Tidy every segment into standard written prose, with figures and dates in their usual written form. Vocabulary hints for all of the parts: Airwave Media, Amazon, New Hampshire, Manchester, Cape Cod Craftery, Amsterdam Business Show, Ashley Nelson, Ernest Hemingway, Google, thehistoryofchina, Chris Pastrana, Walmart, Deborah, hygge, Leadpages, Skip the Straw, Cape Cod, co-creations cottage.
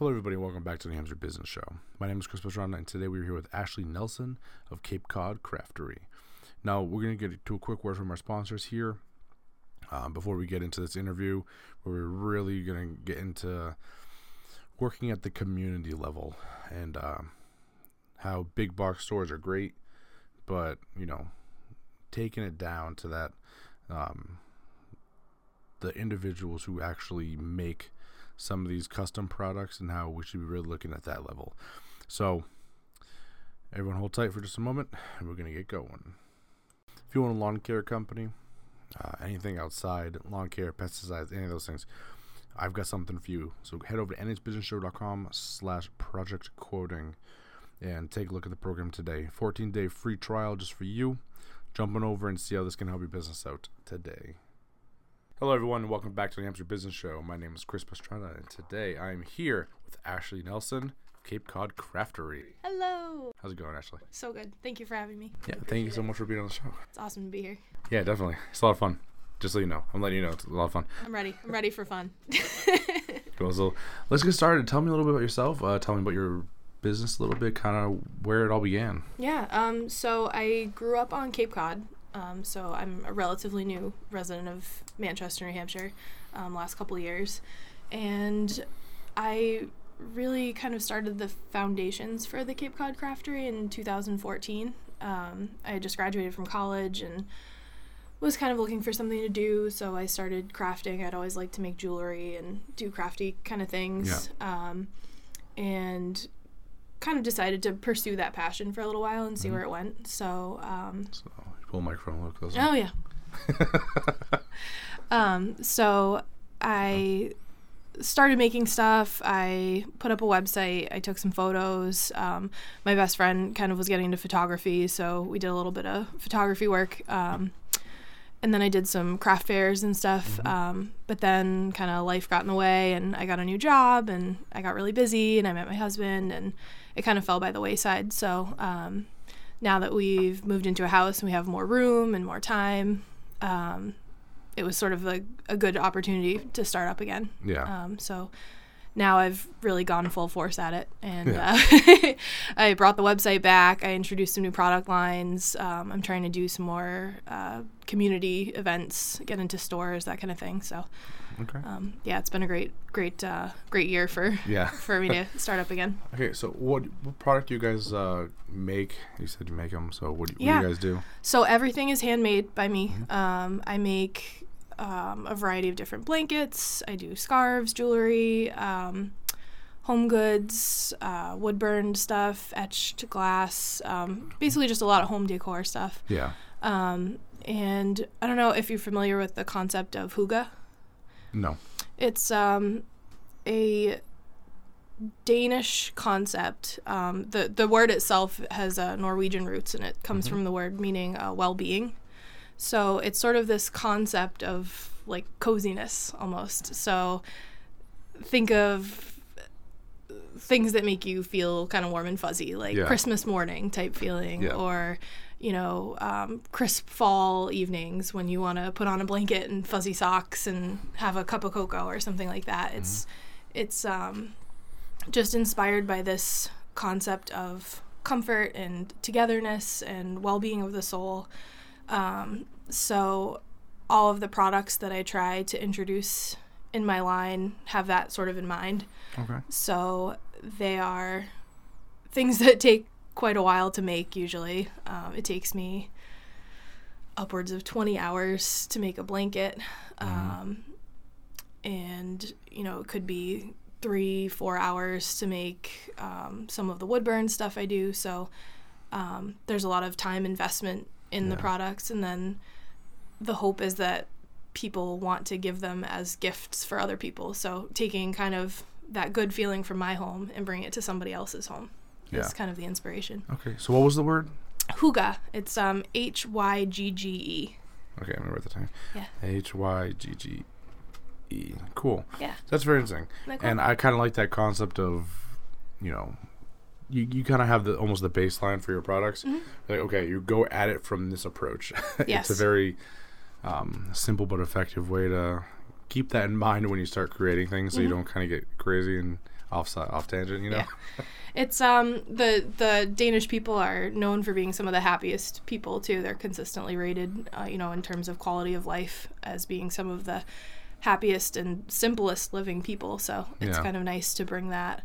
Hello everybody, and welcome back to the New Hampshire Business Show. My name is Chris Pastrana, and today we're here with Ashley Nelson of Cape Cod Craftery. Now we're going to get to a quick word from our sponsors here before we get into this interview, where we're really going to get into working at the community level and how big box stores are great, but you know, taking it down to that the individuals who actually make some of these custom products and how we should be really looking at that level. So everyone hold tight for just a moment and we're going to get going. If you want a lawn care company, anything outside, lawn care, pesticides, any of those things, I've got something for you. So head over to NHBusinessShow.com/Project Quoting and take a look at the program today. 14-day free trial just for you. Jump on over and see how this can help your business out today. Hello everyone, and welcome back to the Amsterdam Business Show. My name is Chris Pastrana, and today I am here with Ashley Nelson, Cape Cod Craftery. Hello! How's it going, Ashley? So good. Thank you for having me. Yeah, thank you so much for being on the show. It's awesome to be here. Yeah, definitely. It's a lot of fun. Just so you know. I'm letting you know it's a lot of fun. I'm ready. I'm ready for fun. Cool. So let's get started. Tell me a little bit about yourself. Tell me about your business a little bit, kind of where it all began. Yeah, so I grew up on Cape Cod. So I'm a relatively new resident of Manchester, New Hampshire, last couple of years. And I really kind of started the foundations for the Cape Cod Craftery in 2014. I had just graduated from college and was kind of looking for something to do, so I started crafting. I'd always liked to make jewelry and do crafty kind of things. Yeah. And kind of decided to pursue that passion for a little while and see where it went. So pull microphone a little closer. Oh yeah. So I started making stuff. I put up a website. I took some photos. My best friend kind of was getting into photography, so we did a little bit of photography work. And then I did some craft fairs and stuff. Mm-hmm. But then kind of life got in the way, and I got a new job, and I got really busy, and I met my husband, and it kind of fell by the wayside. So now that we've moved into a house and we have more room and more time, it was sort of a good opportunity to start up again. Yeah. So now I've really gone full force at it, and I brought the website back. I introduced some new product lines. I'm trying to do some more community events, get into stores, that kind of thing. So, okay. Yeah, it's been a great year for for me to start up again. Okay, so what product do you guys make? You said you make them, so what do you guys do? So everything is handmade by me. Mm-hmm. I make a variety of different blankets. I do scarves, jewelry, home goods, wood-burned stuff, etched glass, basically just a lot of home decor stuff. Yeah. And I don't know if you're familiar with the concept of hygge. No. It's a Danish concept. The word itself has Norwegian roots, and it comes from the word meaning well-being. So it's sort of this concept of like coziness almost. So think of things that make you feel kind of warm and fuzzy, like Christmas morning type feeling, or crisp fall evenings when you want to put on a blanket and fuzzy socks and have a cup of cocoa or something like that. It's just inspired by this concept of comfort and togetherness and well-being of the soul. So all of the products that I try to introduce in my line have that sort of in mind. Okay. So they are things that take quite a while to make usually. It takes me upwards of 20 hours to make a blanket. And, you know, it could be 3-4 hours to make some of the wood burn stuff I do. So there's a lot of time investment in the products, and then the hope is that people want to give them as gifts for other people. So taking kind of that good feeling from my home and bringing it to somebody else's home is kind of the inspiration. Okay, so what was the word? Hygge. It's Hygge. Okay, I'm gonna write the time. Yeah. Hygge. Cool. Yeah. That's very interesting. Isn't that cool? And I kind of like that concept of, you know, you kind of have almost the baseline for your products. Mm-hmm. Like, okay, you go at it from this approach. Yes. It's a very simple but effective way to keep that in mind when you start creating things, so you don't kind of get crazy and off tangent, you know. Yeah. It's the Danish people are known for being some of the happiest people too. They're consistently rated, you know, in terms of quality of life as being some of the happiest and simplest living people. So it's kind of nice to bring that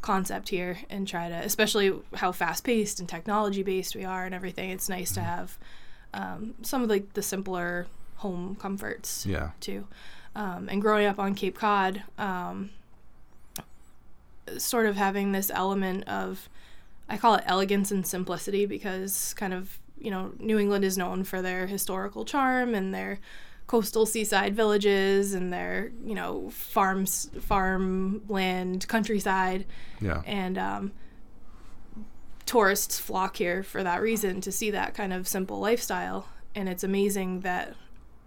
concept here and try to, especially how fast paced and technology based we are and everything. It's nice to have some of like the simpler home comforts too. And growing up on Cape Cod, sort of having this element of, I call it elegance and simplicity, because kind of, you know, New England is known for their historical charm and their coastal seaside villages and their, you know, farmland countryside. Yeah. And tourists flock here for that reason, to see that kind of simple lifestyle. And it's amazing that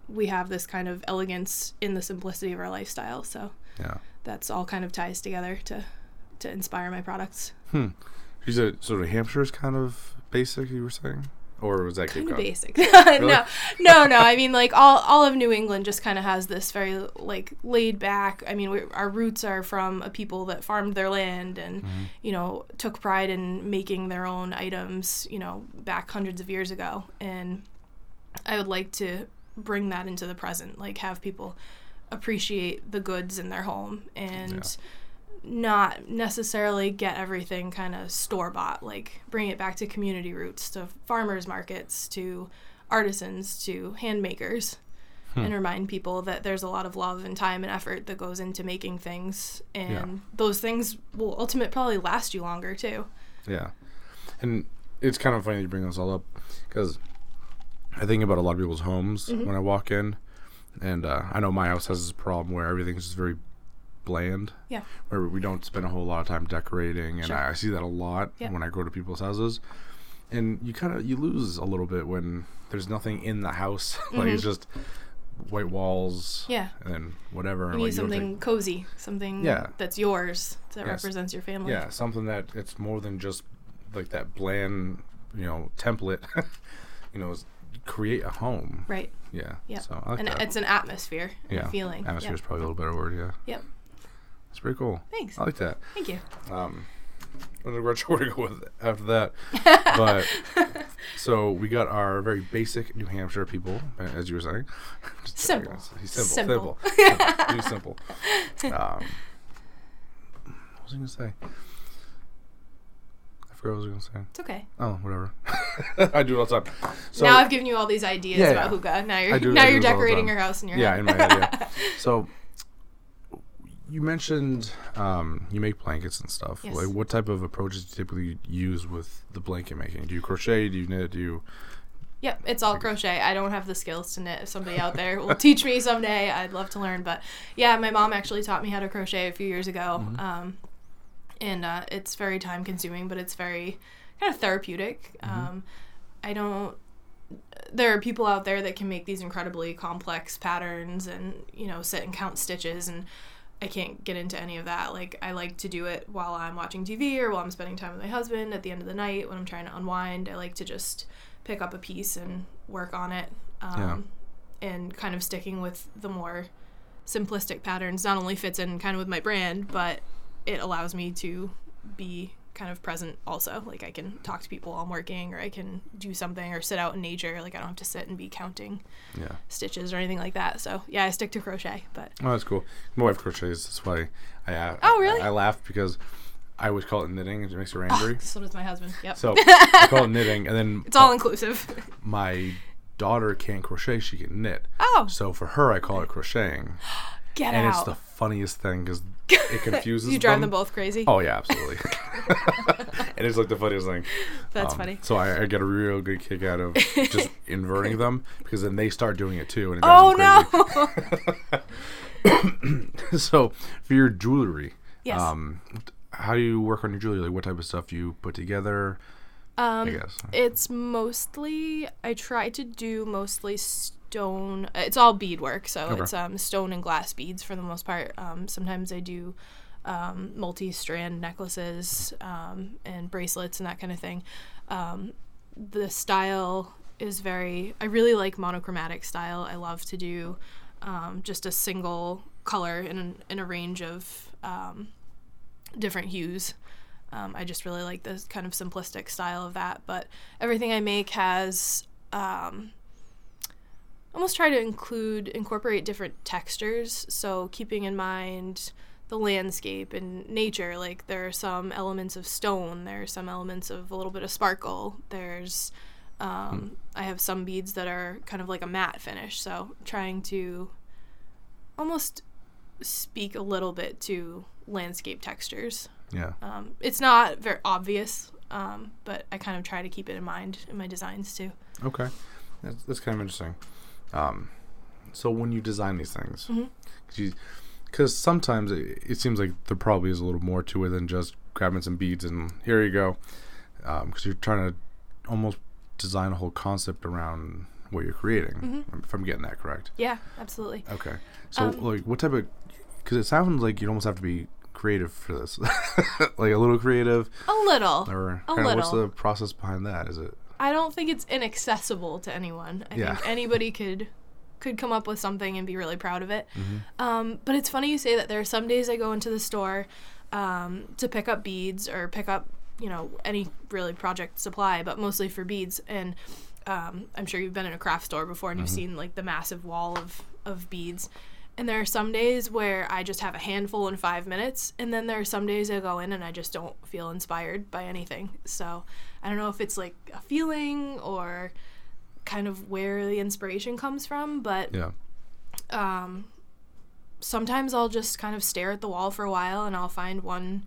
we have this kind of elegance in the simplicity of our lifestyle. So that's all kind of ties together to inspire my products. You said sort of Hampshire is kind of basic, you were saying? Or was that kind of basic? No. I mean, like all of New England just kind of has this very like laid back. I mean, our roots are from a people that farmed their land and you know, took pride in making their own items, you know, back hundreds of years ago. And I would like to bring that into the present, like have people appreciate the goods in their home and not necessarily get everything kind of store-bought, like bring it back to community roots, to farmers markets, to artisans, to handmakers, and remind people that there's a lot of love and time and effort that goes into making things, and those things will ultimately probably last you longer too. Yeah. And it's kind of funny you bring this all up, because I think about a lot of people's homes when I walk in, and I know my house has this problem where everything's just very bland, where we don't spend a whole lot of time decorating, and I see that a lot when I go to people's houses, and you lose a little bit when there's nothing in the house, like it's just white walls, and whatever. You need something cozy, something that's yours, that represents your family. Yeah, something that it's more than just like that bland, you know, template, you know. Create a home. Right. Yeah. Yeah. So I like and that. It's an atmosphere. Yeah. A feeling. Atmosphere is probably a little better word. Yeah. Yep. It's pretty cool. Thanks. I like that. Thank you. I don't know where to go with after that, but so we got our very basic New Hampshire people, as you were saying. Simple. Simple. What was I gonna say? What I was going to say. It's okay. Oh, whatever. I do it all the time. So now I've given you all these ideas about hygge. Now you're decorating your house in your head. Yeah, in my head, So you mentioned you make blankets and stuff. Yes. Like, what type of approaches do you typically use with the blanket making? Do you crochet? Do you knit? Do you... Yep, it's all crochet. I don't have the skills to knit. If somebody out there will teach me someday, I'd love to learn. But, yeah, my mom actually taught me how to crochet a few years ago. And it's very time-consuming, but it's very kind of therapeutic. There are people out there that can make these incredibly complex patterns and, you know, sit and count stitches, and I can't get into any of that. Like, I like to do it while I'm watching TV or while I'm spending time with my husband at the end of the night when I'm trying to unwind. I like to just pick up a piece and work on it, and kind of sticking with the more simplistic patterns not only fits in kind of with my brand, but... it allows me to be kind of present also. Like, I can talk to people while I'm working, or I can do something or sit out in nature. Like, I don't have to sit and be counting stitches or anything like that. So, yeah, I stick to crochet. But oh, that's cool. My wife crochets. That's why I laugh, because I always call it knitting. It makes her angry. Oh, so does my husband. Yep. So I call it knitting. And then it's all inclusive. My daughter can't crochet. She can knit. Oh. So for her, I call it crocheting. Get out. It's the funniest thing, because it confuses them. You drive them both crazy? Oh, yeah, absolutely. And it's like the funniest thing. That's funny. So I get a real good kick out of just inverting them, because then they start doing it too. And it no. So for your jewelry, yes. How do you work on your jewelry? Like, what type of stuff you put together? I guess. It's mostly, I try to do mostly stone. It's all bead work, so it's stone and glass beads for the most part. Sometimes I do multi-strand necklaces and bracelets and that kind of thing. The style is I really like monochromatic style. I love to do just a single color in a range of different hues. I just really like this kind of simplistic style of that, but everything I make has almost try to incorporate different textures, so keeping in mind the landscape and nature. Like, there are some elements of stone, there are some elements of a little bit of sparkle, there's I have some beads that are kind of like a matte finish, so trying to almost speak a little bit to landscape textures. Yeah. It's not very obvious, but I kind of try to keep it in mind in my designs too. Okay. That's kind of interesting. So when you design these things, because sometimes it seems like there probably is a little more to it than just grabbing some beads and here you go, because you're trying to almost design a whole concept around what you're creating, if I'm getting that correct. Yeah, absolutely. Okay. So like, what type of, because it sounds like you almost have to be creative for this, like a little creative. A little. What's the process behind that? Is it? I don't think it's inaccessible to anyone. I think anybody could come up with something and be really proud of it. But it's funny you say that. There are some days I go into the store to pick up beads or pick up, you know, any really project supply, but mostly for beads. And I'm sure you've been in a craft store before and you've seen like the massive wall of beads. And there are some days where I just have a handful in 5 minutes, and then there are some days I go in and I just don't feel inspired by anything. So I don't know if it's like a feeling or kind of where the inspiration comes from, but sometimes I'll just kind of stare at the wall for a while and I'll find one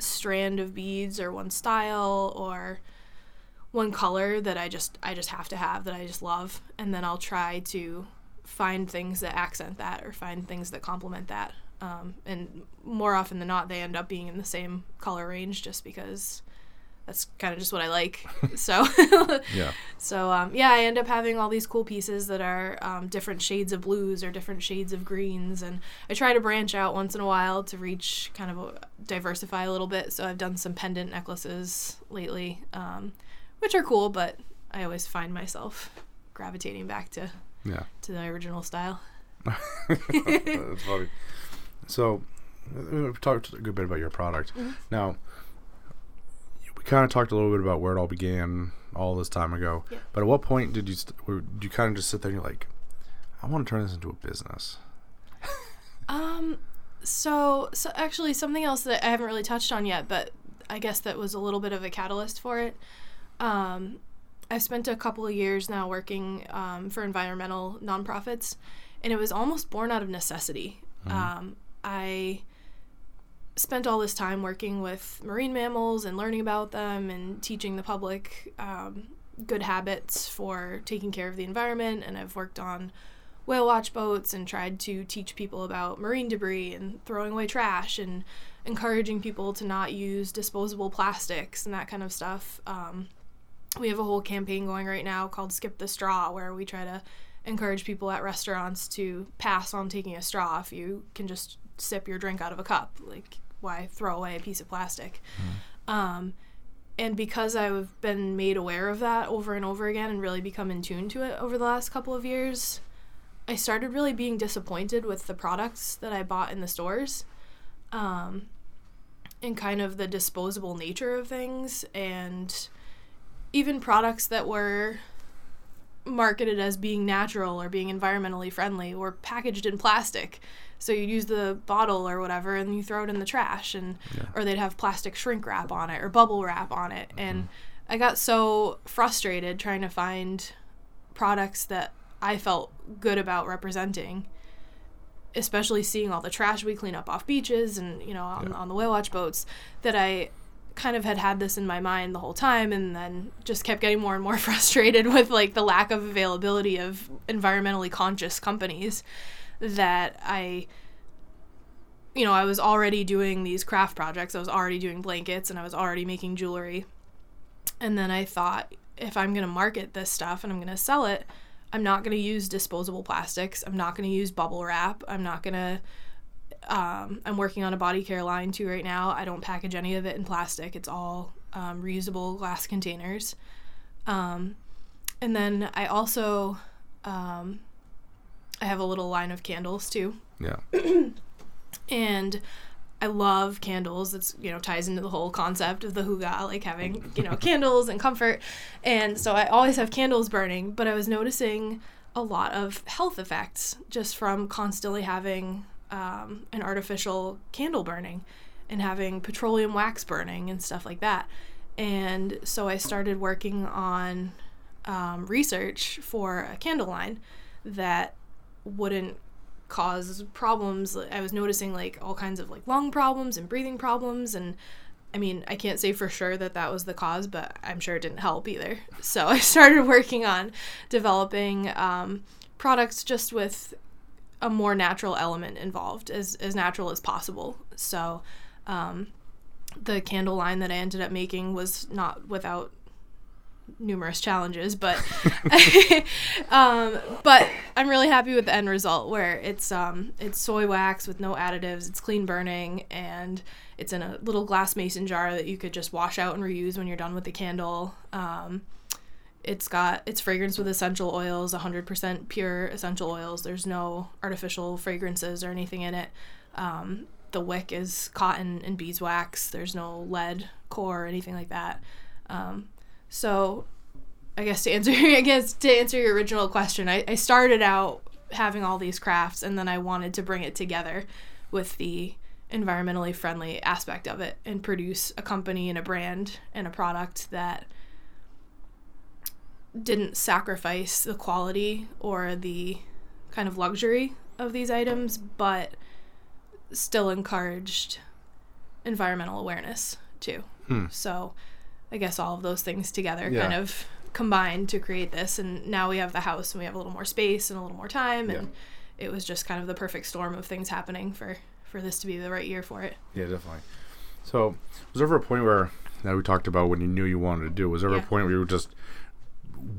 strand of beads or one style or one color that I just have to have, that I just love, and then I'll try to find things that accent that or find things that complement that, and more often than not they end up being in the same color range, just because that's kind of just what I like. So I end up having all these cool pieces that are different shades of blues or different shades of greens, and I try to branch out once in a while to reach kind of diversify a little bit. So I've done some pendant necklaces lately, which are cool, but I always find myself gravitating back to the original style. That's funny. So we've talked a good bit about your product. Now, we kind of talked a little bit about where it all began all this time ago, but at what point did you you kind of just sit there and you're like, I want to turn this into a business? So actually something else that I haven't really touched on yet, but I guess that was a little bit of a catalyst for it. I've spent a couple of years now working for environmental nonprofits, and it was almost born out of necessity. I spent all this time working with marine mammals and learning about them and teaching the public good habits for taking care of the environment, and I've worked on whale watch boats and tried to teach people about marine debris and throwing away trash and encouraging people to not use disposable plastics and that kind of stuff. We have a whole campaign going right now called Skip the Straw, where we try to encourage people at restaurants to pass on taking a straw. If you can just sip your drink out of a cup, like, why throw away a piece of plastic? And because I've been made aware of that over and over again and really become in tune to it over the last couple of years, I started really being disappointed with the products that I bought in the stores, and kind of the disposable nature of things, and even products that were marketed as being natural or being environmentally friendly were packaged in plastic. So you'd use the bottle or whatever and you throw it in the trash, and or they'd have plastic shrink wrap on it or bubble wrap on it. And I got so frustrated trying to find products that I felt good about representing, especially seeing all the trash we clean up off beaches and, you know, on the whale watch boats, that I kind of had this in my mind the whole time, and then just kept getting more and more frustrated with like the lack of availability of environmentally conscious companies. That I was already doing these craft projects, I was already doing blankets, and I was already making jewelry. And then I thought, if I'm going to market this stuff and I'm going to sell it, I'm not going to use disposable plastics, I'm not going to use bubble wrap, I'm not going to I'm working on a body care line too right now. I don't package any of it in plastic. It's all reusable glass containers. And then I also I have a little line of candles too. Yeah. And I love candles. It's, you know, ties into the whole concept of the hygge, like having, you know, candles and comfort. And so I always have candles burning, but I was noticing a lot of health effects just from constantly having an artificial candle burning and having petroleum wax burning and stuff like that. And so I started working on research for a candle line that wouldn't cause problems. I was noticing like all kinds of like lung problems and breathing problems, and I mean, I can't say for sure that that was the cause, but I'm sure it didn't help either. So I started working on developing products just with a more natural element involved, as natural as possible. So the candle line that I ended up making was not without numerous challenges, but but I'm really happy with the end result, where it's soy wax with no additives, it's clean burning, and it's in a little glass mason jar that you could just wash out and reuse when you're done with the candle. It's got its fragrance with essential oils, 100% pure essential oils. There's no artificial fragrances or anything in it. The wick is cotton and beeswax. There's no lead core or anything like that. So I guess to answer your original question, I started out having all these crafts, and then I wanted to bring it together with the environmentally friendly aspect of it and produce a company and a brand and a product that didn't sacrifice the quality or the kind of luxury of these items, but still encouraged environmental awareness too. So I guess all of those things together kind of combined to create this, and now we have the house and we have a little more space and a little more time, and it was just kind of the perfect storm of things happening for this to be the right year for it. Yeah, definitely. So was there ever a point where, that we talked about when you knew you wanted to do, was there ever a point where you were just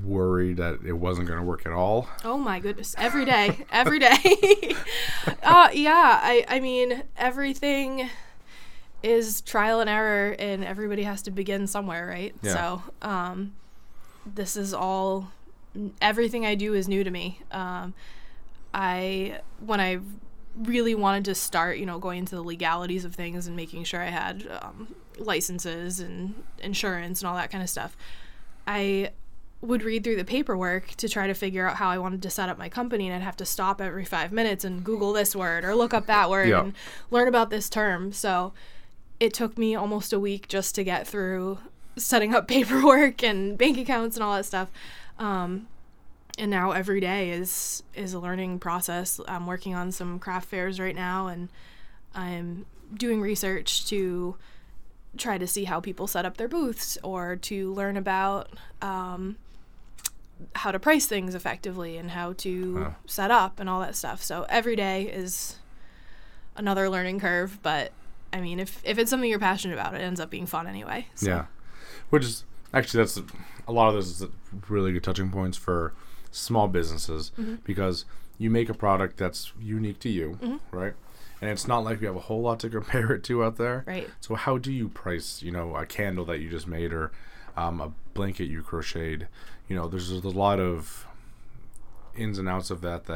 worried that it wasn't going to work at all? Oh my goodness. Every day. Every day. I mean, everything is trial and error, and everybody has to begin somewhere, right? Yeah. So this is all, everything I do is new to me. When I really wanted to start, you know, going into the legalities of things and making sure I had licenses and insurance and all that kind of stuff, I would read through the paperwork to try to figure out how I wanted to set up my company, and I'd have to stop every 5 minutes and Google this word or look up that word and learn about this term. So it took me almost a week just to get through setting up paperwork and bank accounts and all that stuff. And now every day is a learning process. I'm working on some craft fairs right now, and I'm doing research to try to see how people set up their booths, or to learn about how to price things effectively and how to set up and all that stuff. So every day is another learning curve, but I mean, if it's something you're passionate about, it ends up being fun anyway. So. Yeah. Which is actually, that's a lot of those is really good touching points for small businesses, because you make a product that's unique to you, right? And it's not like we have a whole lot to compare it to out there. Right. So how do you price, you know, a candle that you just made, or a blanket you crocheted? You know, there's a lot of ins and outs of that,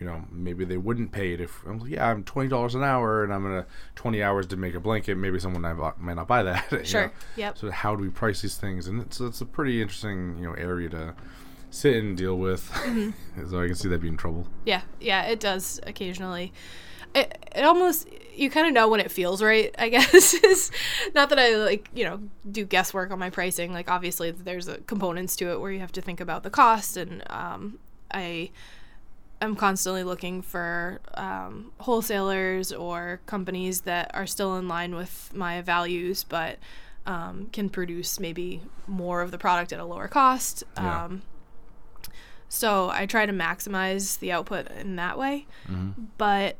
you know, maybe they wouldn't pay it if, I'm $20 an hour and I'm going to 20 hours to make a blanket. Maybe someone might not buy that. Sure. You know? Yep. So how do we price these things? And so it's a pretty interesting, you know, area to sit and deal with. So I can see that being trouble. Yeah. Yeah, it does occasionally. It almost, you kind of know when it feels right, I guess. It's not that I, like, you know, do guesswork on my pricing. Like, obviously, there's components to it where you have to think about the cost, and I'm constantly looking for wholesalers or companies that are still in line with my values, but can produce maybe more of the product at a lower cost. Yeah. So I try to maximize the output in that way, but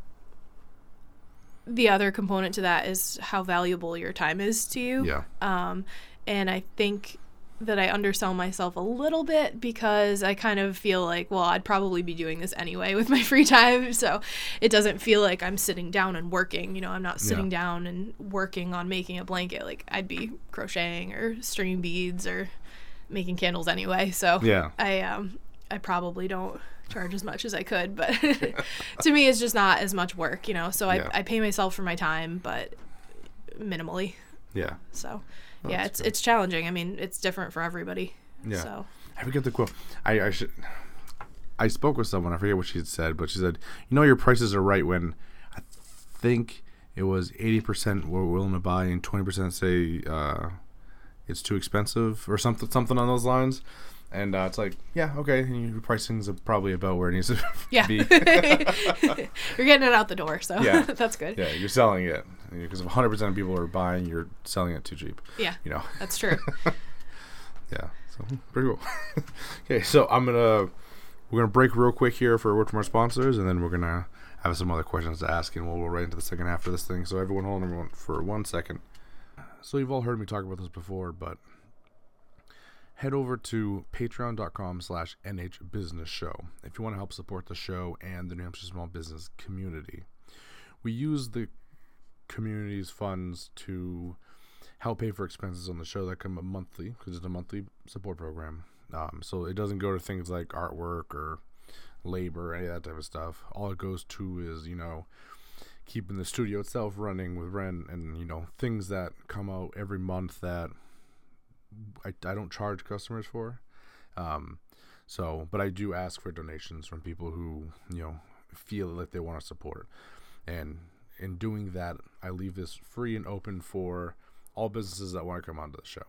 the other component to that is how valuable your time is to you. Yeah. And I think that I undersell myself a little bit, because I kind of feel like, well, I'd probably be doing this anyway with my free time. So it doesn't feel like I'm sitting down and working. You know, I'm not sitting down and working on making a blanket. Like, I'd be crocheting or stringing beads or making candles anyway. So I probably don't charge as much as I could, but to me it's just not as much work, you know. So I pay myself for my time, but minimally. Yeah. So it's challenging. I mean, it's different for everybody. Yeah. So I forget the quote. I spoke with someone. I forget what she had said, but she said, "You know, your prices are right when I think it was 80% were willing to buy and 20% say it's too expensive or something on those lines." And it's like, yeah, okay, and your pricing's probably about where it needs to be. You're getting it out the door, so that's good. Yeah, you're selling it. Because if 100% of people are buying, you're selling it too cheap. Yeah, you know, that's true. Yeah, so pretty cool. Okay, so we're gonna break real quick here for a word from our sponsors, and then we're gonna have some other questions to ask, and we'll right into the second half of this thing. So everyone, hold on for 1 second. So you've all heard me talk about this before, but head over to patreon.com/NHBusinessShow if you want to help support the show and the New Hampshire small business community. We use the community's funds to help pay for expenses on the show that come up monthly, because it's a monthly support program. So it doesn't go to things like artwork or labor, any of that type of stuff. All it goes to is, you know, keeping the studio itself running with rent and, you know, things that come out every month that I don't charge customers for. But I do ask for donations from people who, you know, feel like they want to support. And in doing that, I leave this free and open for all businesses that want to come onto the show.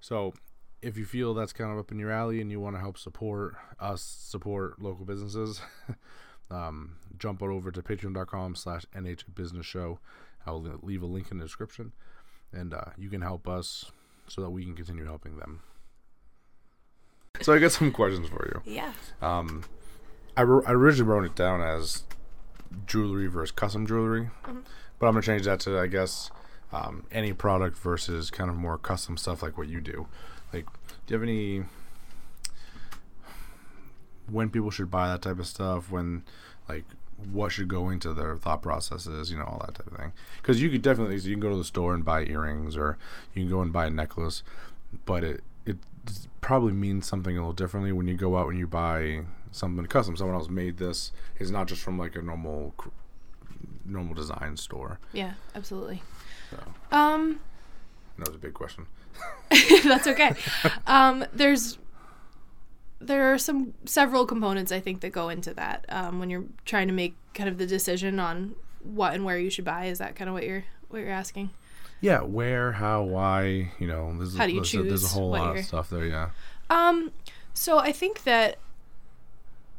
So if you feel that's kind of up in your alley and you want to help support us, support local businesses, jump on over to patreon.com/NHBusinessShow. I'll leave a link in the description, and you can help us so that we can continue helping them. So I got some questions for you. Yeah. I originally wrote it down as jewelry versus custom jewelry, but I'm going to change that to, I guess, any product versus kind of more custom stuff like what you do. Like, do you have any, when people should buy that type of stuff, when, like, what should go into their thought processes, you know, all that type of thing? Because you could definitely, you can go to the store and buy earrings, or you can go and buy a necklace, but it probably means something a little differently when you go out and you buy something custom. Someone else made this. It's not just from, like, a normal design store. Yeah, absolutely. So. That was a big question. That's okay. There are several components, I think, that go into that when you're trying to make kind of the decision on what and where you should buy. Is that kind of what you're asking? Yeah, where, how, why, you know, there's a whole lot of stuff there, yeah. So I think that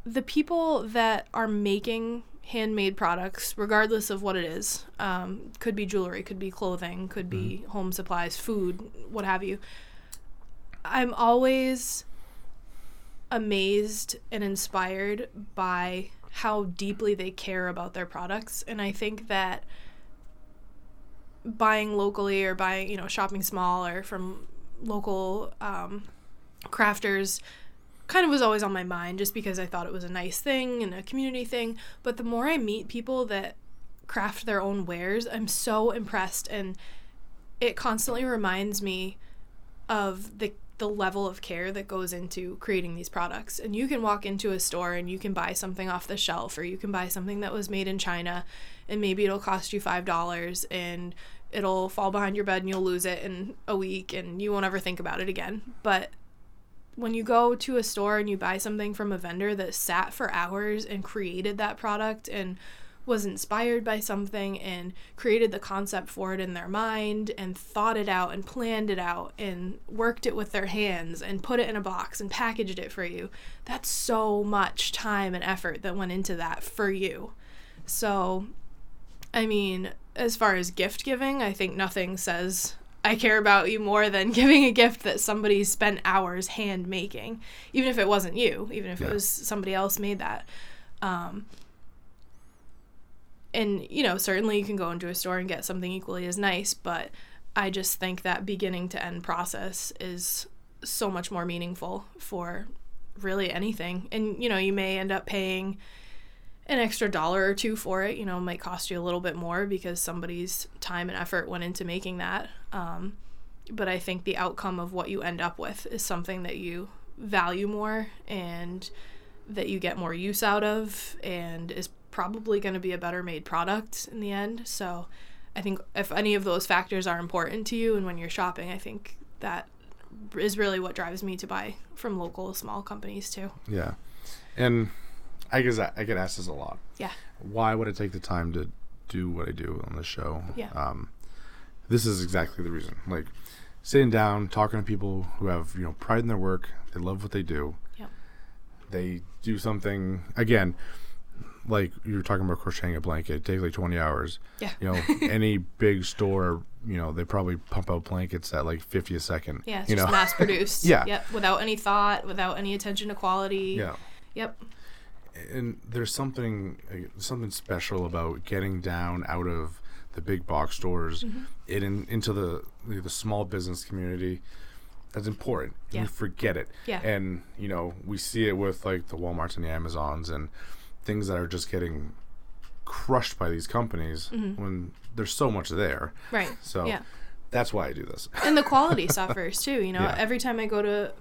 the people that are making handmade products, regardless of what it is, could be jewelry, could be clothing, could be home supplies, food, what have you. I'm always amazed and inspired by how deeply they care about their products, and I think that buying locally or buying, you know, shopping small or from local crafters kind of was always on my mind, just because I thought it was a nice thing and a community thing. But the more I meet people that craft their own wares, I'm so impressed, and it constantly reminds me of the level of care that goes into creating these products. And you can walk into a store and you can buy something off the shelf, or you can buy something that was made in China, and maybe it'll cost you $5 and it'll fall behind your bed and you'll lose it in a week and you won't ever think about it again. But when you go to a store and you buy something from a vendor that sat for hours and created that product and was inspired by something and created the concept for it in their mind and thought it out and planned it out and worked it with their hands and put it in a box and packaged it for you, that's so much time and effort that went into that for you. So, I mean, as far as gift giving, I think nothing says I care about you more than giving a gift that somebody spent hours hand making, even if it wasn't you, even if it was somebody else made that. And, you know, certainly you can go into a store and get something equally as nice, but I just think that beginning to end process is so much more meaningful for really anything. And, you know, you may end up paying an extra $1 or $2 for it, you know, might cost you a little bit more because somebody's time and effort went into making that. But I think the outcome of what you end up with is something that you value more and that you get more use out of and is probably going to be a better made product in the end. So I think if any of those factors are important to you and when you're shopping, I think that is really what drives me to buy from local small companies too. Yeah. And I guess I get asked this a lot. Yeah. Why would I take the time to do what I do on the show? Yeah. This is exactly the reason. Like sitting down, talking to people who have, you know, pride in their work. They love what they do. Yeah. They do something, again, like you were talking about crocheting a blanket. It takes like 20 hours. Yeah. You know, any big store, you know, they probably pump out blankets at like 50 a second. Yeah, it's you just know? Mass produced. Yeah. Yep. Without any thought, without any attention to quality. Yeah. Yep. And there's something special about getting down out of the big box stores mm-hmm. into the small business community. That's important. Yeah. We forget it. Yeah. And, you know, we see it with like the Walmarts and the Amazons and things that are just getting crushed by these companies mm-hmm. when there's so much there. Right. So yeah. That's why I do this. And the quality suffers too. You know, yeah. Every time I go to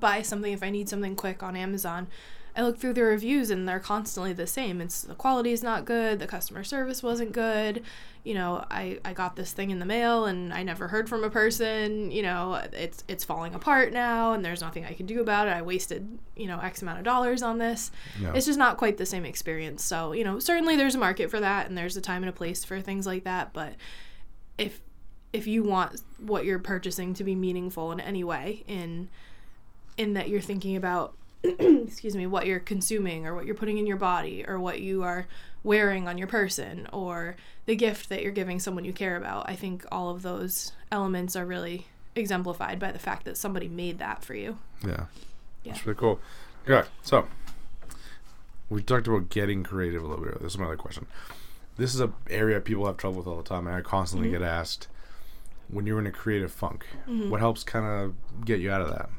buy something, if I need something quick on Amazon, I look through the reviews and they're constantly the same. It's the quality is not good. The customer service wasn't good. You know, I got this thing in the mail and I never heard from a person. You know, it's falling apart now and there's nothing I can do about it. I wasted, you know, X amount of dollars on this. No. It's just not quite the same experience. So, you know, certainly there's a market for that and there's a time and a place for things like that. But if you want what you're purchasing to be meaningful in any way in that you're thinking about, excuse me, what you're consuming or what you're putting in your body or what you are wearing on your person or the gift that you're giving someone you care about. I think all of those elements are really exemplified by the fact that somebody made that for you. Yeah. Yeah. That's really cool. Okay. So we talked about getting creative a little bit. This is my other question. This is an area people have trouble with all the time, and I constantly mm-hmm. get asked, when you're in a creative funk, mm-hmm. what helps kind of get you out of that?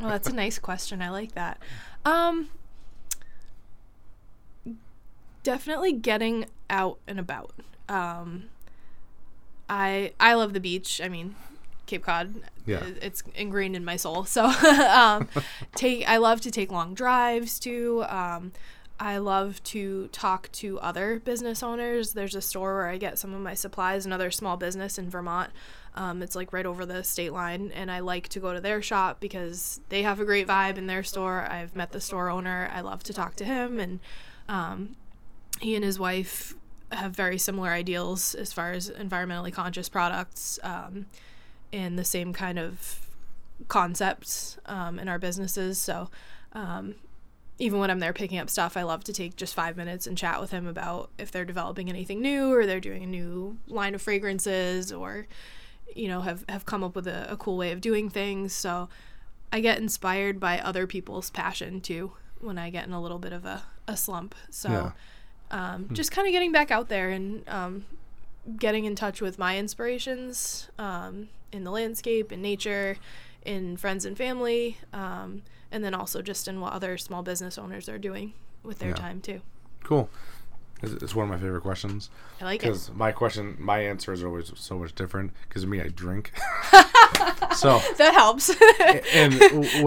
Well, that's a nice question. I like that. Definitely getting out and about. I love the beach. I mean, Cape Cod. Yeah. It's ingrained in my soul. So, I love to take long drives too. I love to talk to other business owners. There's a store where I get some of my supplies, another small business in Vermont. It's like right over the state line, and I like to go to their shop because they have a great vibe in their store. I've met the store owner. I love to talk to him, and he and his wife have very similar ideals as far as environmentally conscious products and the same kind of concepts in our businesses. So even when I'm there picking up stuff, I love to take just 5 minutes and chat with him about if they're developing anything new or they're doing a new line of fragrances or, you know, have come up with a cool way of doing things. So I get inspired by other people's passion, too, when I get in a little bit of a slump. So yeah. Just kind of getting back out there and getting in touch with my inspirations in the landscape, in nature, in friends and family, and then also just in what other small business owners are doing with their yeah. time too. Cool. It's one of my favorite questions. I like it. Because my answers are always so much different. Because me, I drink. So that helps. And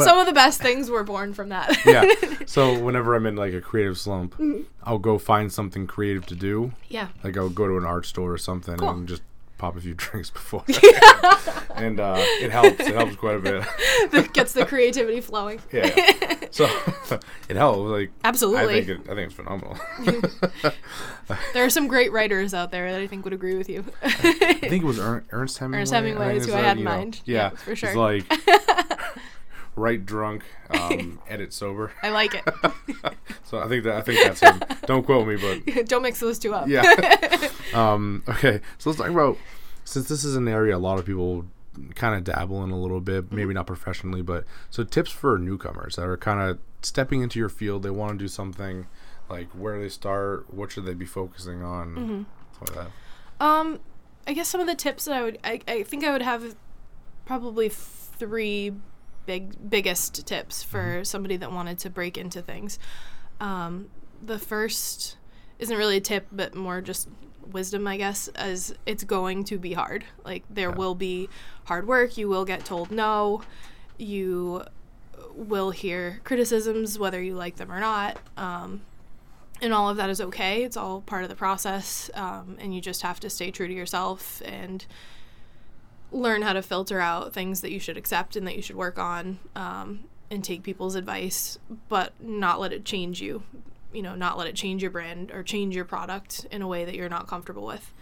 some of the best things were born from that. Yeah. So whenever I'm in like a creative slump, mm-hmm. I'll go find something creative to do. Yeah. Like I'll go to an art store or something cool. and just pop a few drinks before and it helps quite a bit. That gets the creativity flowing. Yeah, so it helps, like, absolutely. I think it's phenomenal. There are some great writers out there that I think would agree with you. I think it was Ernest Hemingway. Ernest Hemingway is who I had in mind. Yeah, for sure. It's like write drunk, edit sober. I like it. So I think that's him. Don't quote me, but don't mix those two up. Yeah. Okay, so let's talk about, since this is an area a lot of people kind of dabble in a little bit, mm-hmm. maybe not professionally, but so tips for newcomers that are kind of stepping into your field. They want to do something, like where they start, what should they be focusing on, mm-hmm. stuff like that. I guess some of the tips that I would have probably three biggest tips for somebody that wanted to break into things. The first isn't really a tip, but more just wisdom, I guess, as it's going to be hard. Like there will be hard work. You will get told no. You will hear criticisms, whether you like them or not. And all of that is okay. It's all part of the process. And you just have to stay true to yourself and learn how to filter out things that you should accept and that you should work on, and take people's advice, but not let it change you. You know, not let it change your brand or change your product in a way that you're not comfortable with.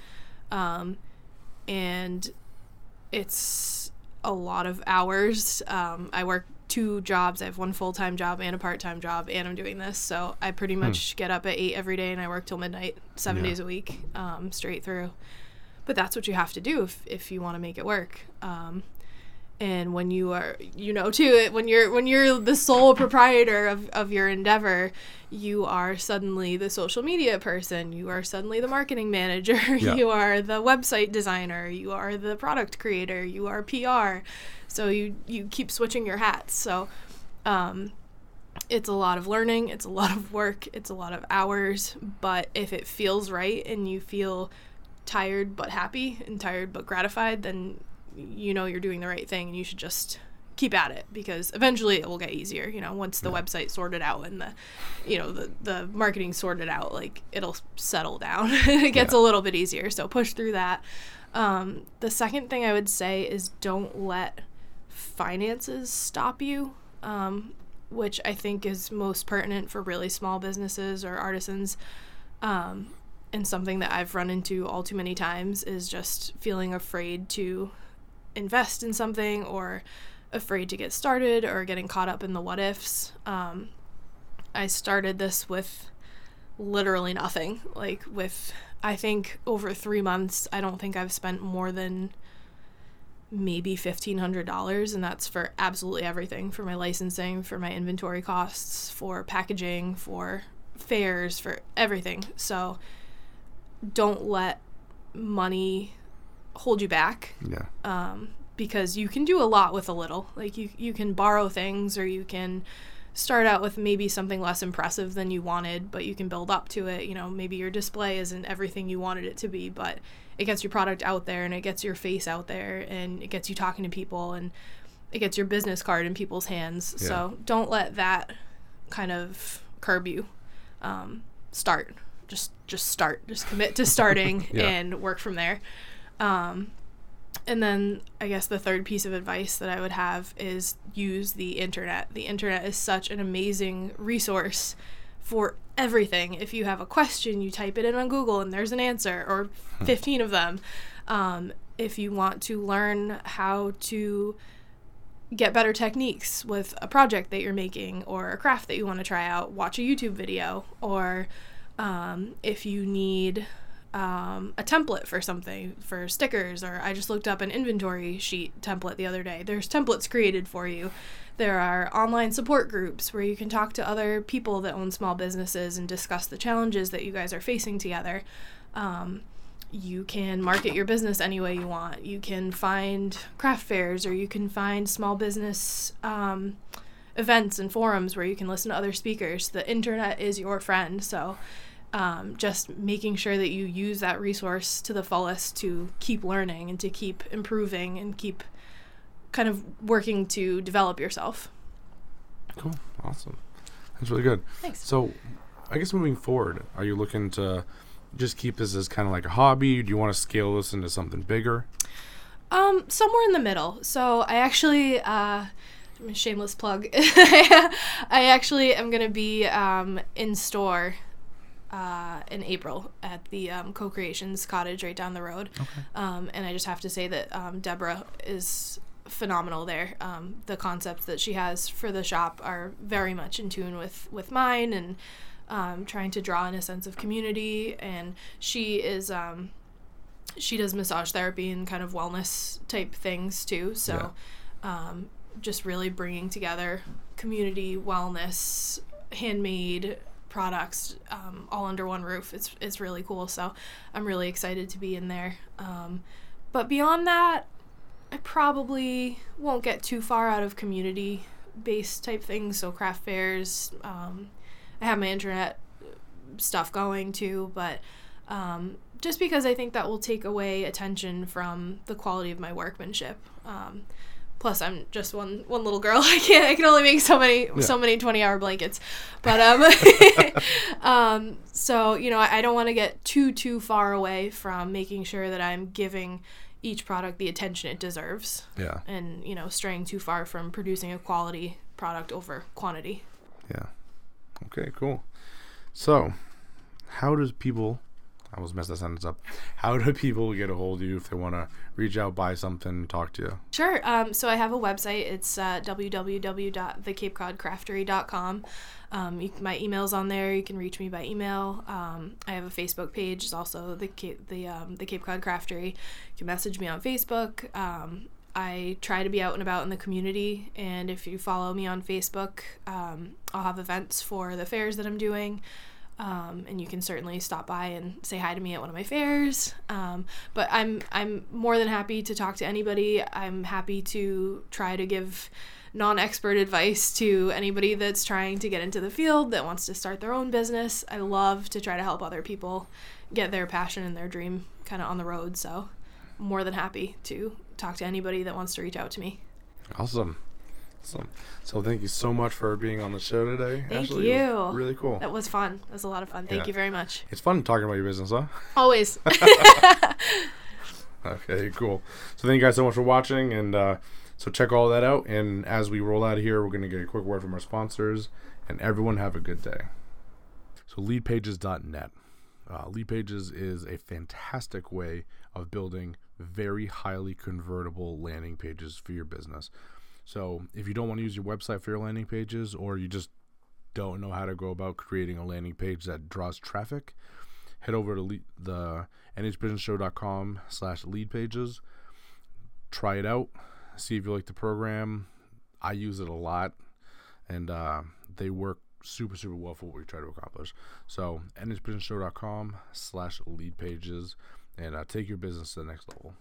And it's a lot of hours. I work 2 jobs. I have 1 full-time job and a part-time job, and I'm doing this. So I pretty much get up at 8 every day, and I work till midnight, 7 days a week, straight through. But that's what you have to do if you want to make it work. And when you are, you know, too, when you're the sole proprietor of your endeavor, you are suddenly the social media person. You are suddenly the marketing manager. Yeah. You are the website designer. You are the product creator. You are PR. So you keep switching your hats. So it's a lot of learning. It's a lot of work. It's a lot of hours. But if it feels right and you feel tired but happy and tired but gratified, then you know you're doing the right thing, and you should just keep at it, because eventually it will get easier. You know, once the website's sorted out and the marketing sorted out, like, it'll settle down. It gets a little bit easier, so push through that. The second thing I would say is don't let finances stop you, which I think is most pertinent for really small businesses or artisans. And something that I've run into all too many times is just feeling afraid to invest in something, or afraid to get started, or getting caught up in the what ifs. I started this with literally nothing. Like, with, I think, over 3 months, I don't think I've spent more than maybe $1,500, and that's for absolutely everything: for my licensing, for my inventory costs, for packaging, for fairs, for everything. So don't let money hold you back. Yeah. Because you can do a lot with a little. Like, you can borrow things, or you can start out with maybe something less impressive than you wanted, but you can build up to it. You know, maybe your display isn't everything you wanted it to be, but it gets your product out there, and it gets your face out there, and it gets you talking to people, and it gets your business card in people's hands. Yeah. So don't let that kind of curb you. Start. Just start. Just commit to starting and work from there. And then I guess the third piece of advice that I would have is use the internet. The internet is such an amazing resource for everything. If you have a question, you type it in on Google and there's an answer, or 15 of them. If you want to learn how to get better techniques with a project that you're making, or a craft that you want to try out, watch a YouTube video. Or if you need a template for something, for stickers, or I just looked up an inventory sheet template the other day. There's templates created for you. There are online support groups where you can talk to other people that own small businesses and discuss the challenges that you guys are facing together. You can market your business any way you want. You can find craft fairs, or you can find small business events and forums where you can listen to other speakers. The internet is your friend. So just making sure that you use that resource to the fullest to keep learning and to keep improving and keep kind of working to develop yourself. Cool. Awesome. That's really good. Thanks. So I guess moving forward, are you looking to just keep this as kind of like a hobby? Do you want to scale this into something bigger? Somewhere in the middle. So I actually, I'm a shameless plug. I actually am going to be in store in April at the Co-Creations Cottage right down the road. Okay. And I just have to say that Deborah is phenomenal there. The concepts that she has for the shop are very much in tune with mine, and trying to draw in a sense of community. And she is she does massage therapy and kind of wellness type things too, so just really bringing together community, wellness, handmade products, all under one roof. It's really cool, so I'm really excited to be in there. But beyond that, I probably won't get too far out of community based type things, so craft fairs. I have my internet stuff going too, but just because I think that will take away attention from the quality of my workmanship. Plus, I'm just one little girl. I can only make so many 20-hour blankets. But so, you know, I don't want to get too far away from making sure that I'm giving each product the attention it deserves. Yeah. And, you know, straying too far from producing a quality product over quantity. Yeah. Okay, cool. So, how do people get a hold of you if they want to reach out, buy something, talk to you? Sure. So I have a website. It's www.thecapecodcraftery.com. My email's on there. You can reach me by email. I have a Facebook page. It's also the Cape Cod Craftery. You can message me on Facebook. I try to be out and about in the community, and if you follow me on Facebook, I'll have events for the fairs that I'm doing. And you can certainly stop by and say hi to me at one of my fairs. But I'm more than happy to talk to anybody. I'm happy to try to give non-expert advice to anybody that's trying to get into the field, that wants to start their own business. I love to try to help other people get their passion and their dream kind of on the road. So I'm more than happy to talk to anybody that wants to reach out to me. Awesome. So thank you so much for being on the show today. Thank Ashley, you. It was really cool. That was fun. It was a lot of fun. Thank you very much. It's fun talking about your business, huh? Always. Okay, cool. So thank you guys so much for watching. And so check all that out. And as we roll out of here, we're going to get a quick word from our sponsors. And everyone have a good day. So leadpages.net. Leadpages is a fantastic way of building very highly convertible landing pages for your business. So if you don't want to use your website for your landing pages, or you just don't know how to go about creating a landing page that draws traffic, head over to the NHBusinessShow.com/leadpages. Try it out. See if you like the program. I use it a lot, and they work super, super well for what we try to accomplish. So NHBusinessShow.com/leadpages, and take your business to the next level.